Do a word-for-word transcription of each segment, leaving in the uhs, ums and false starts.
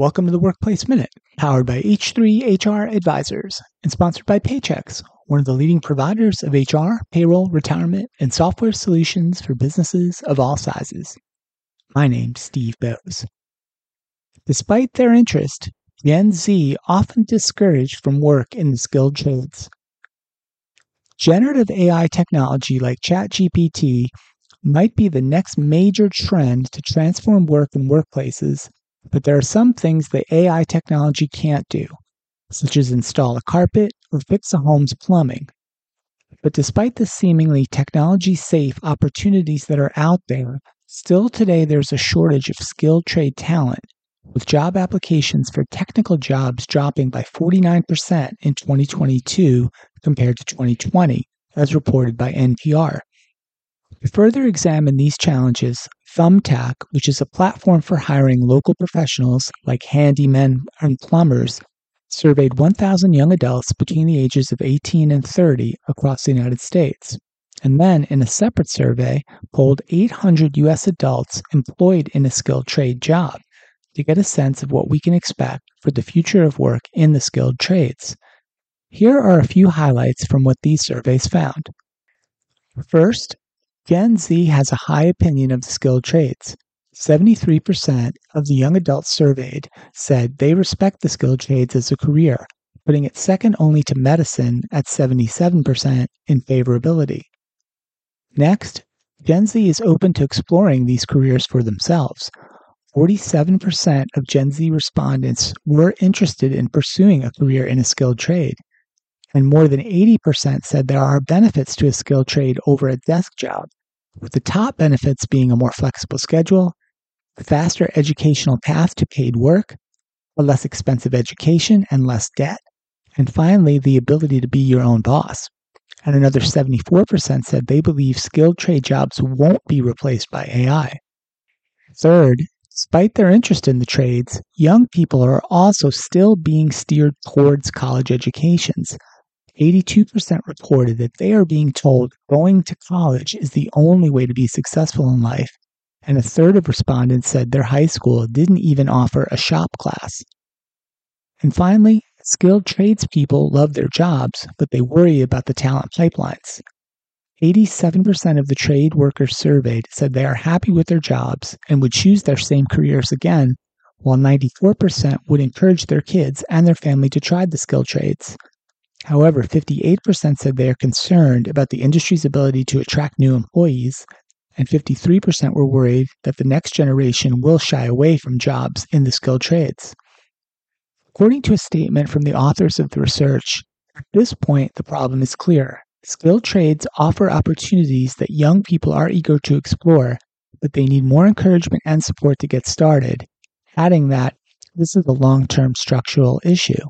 Welcome to the Workplace Minute, powered by H three H R Advisors and sponsored by Paychex, one of the leading providers of H R, payroll, retirement, and software solutions for businesses of all sizes. My name's Steve Boese. Despite their interest, Gen Z often discouraged from work in the skilled trades. Generative A I technology like ChatGPT might be the next major trend to transform work in workplaces, but there are some things that A I technology can't do, such as install a carpet or fix a home's plumbing. But despite the seemingly technology-safe opportunities that are out there, still today there's a shortage of skilled trade talent, with job applications for technical jobs dropping by forty-nine percent in twenty twenty-two compared to twenty twenty, as reported by N P R. To further examine these challenges, Thumbtack, which is a platform for hiring local professionals like handymen and plumbers, surveyed one thousand young adults between the ages of eighteen and thirty across the United States, and then, in a separate survey, polled eight hundred U S adults employed in a skilled trade job to get a sense of what we can expect for the future of work in the skilled trades. Here are a few highlights from what these surveys found. First, Gen Z has a high opinion of the skilled trades. seventy-three percent of the young adults surveyed said they respect the skilled trades as a career, putting it second only to medicine at seventy-seven percent in favorability. Next, Gen Z is open to exploring these careers for themselves. forty-seven percent of Gen Z respondents were interested in pursuing a career in a skilled trade, and more than eighty percent said there are benefits to a skilled trade over a desk job, with the top benefits being a more flexible schedule, a faster educational path to paid work, a less expensive education and less debt, and finally, the ability to be your own boss. And another seventy-four percent said they believe skilled trade jobs won't be replaced by A I. Third, despite their interest in the trades, young people are also still being steered towards college educations. eighty-two percent reported that they are being told going to college is the only way to be successful in life, and a third of respondents said their high school didn't even offer a shop class. And finally, skilled tradespeople love their jobs, but they worry about the talent pipelines. eighty-seven percent of the trade workers surveyed said they are happy with their jobs and would choose their same careers again, while ninety-four percent would encourage their kids and their family to try the skilled trades. However, fifty-eight percent said they are concerned about the industry's ability to attract new employees, and fifty-three percent were worried that the next generation will shy away from jobs in the skilled trades. According to a statement from the authors of the research, at this point the problem is clear. Skilled trades offer opportunities that young people are eager to explore, but they need more encouragement and support to get started, adding that this is a long-term structural issue.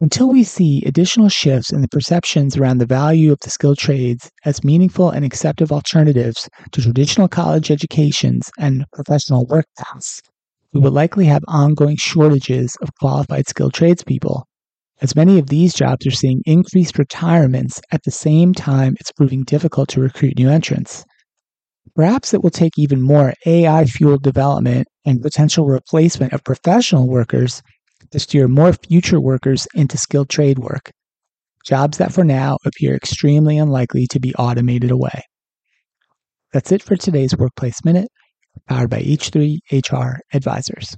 Until we see additional shifts in the perceptions around the value of the skilled trades as meaningful and acceptable alternatives to traditional college educations and professional work paths, we will likely have ongoing shortages of qualified skilled tradespeople, as many of these jobs are seeing increased retirements at the same time it's proving difficult to recruit new entrants. Perhaps it will take even more A I-fueled development and potential replacement of professional workers to steer more future workers into skilled trade work, jobs that for now appear extremely unlikely to be automated away. That's it for today's Workplace Minute, powered by H three H R Advisors.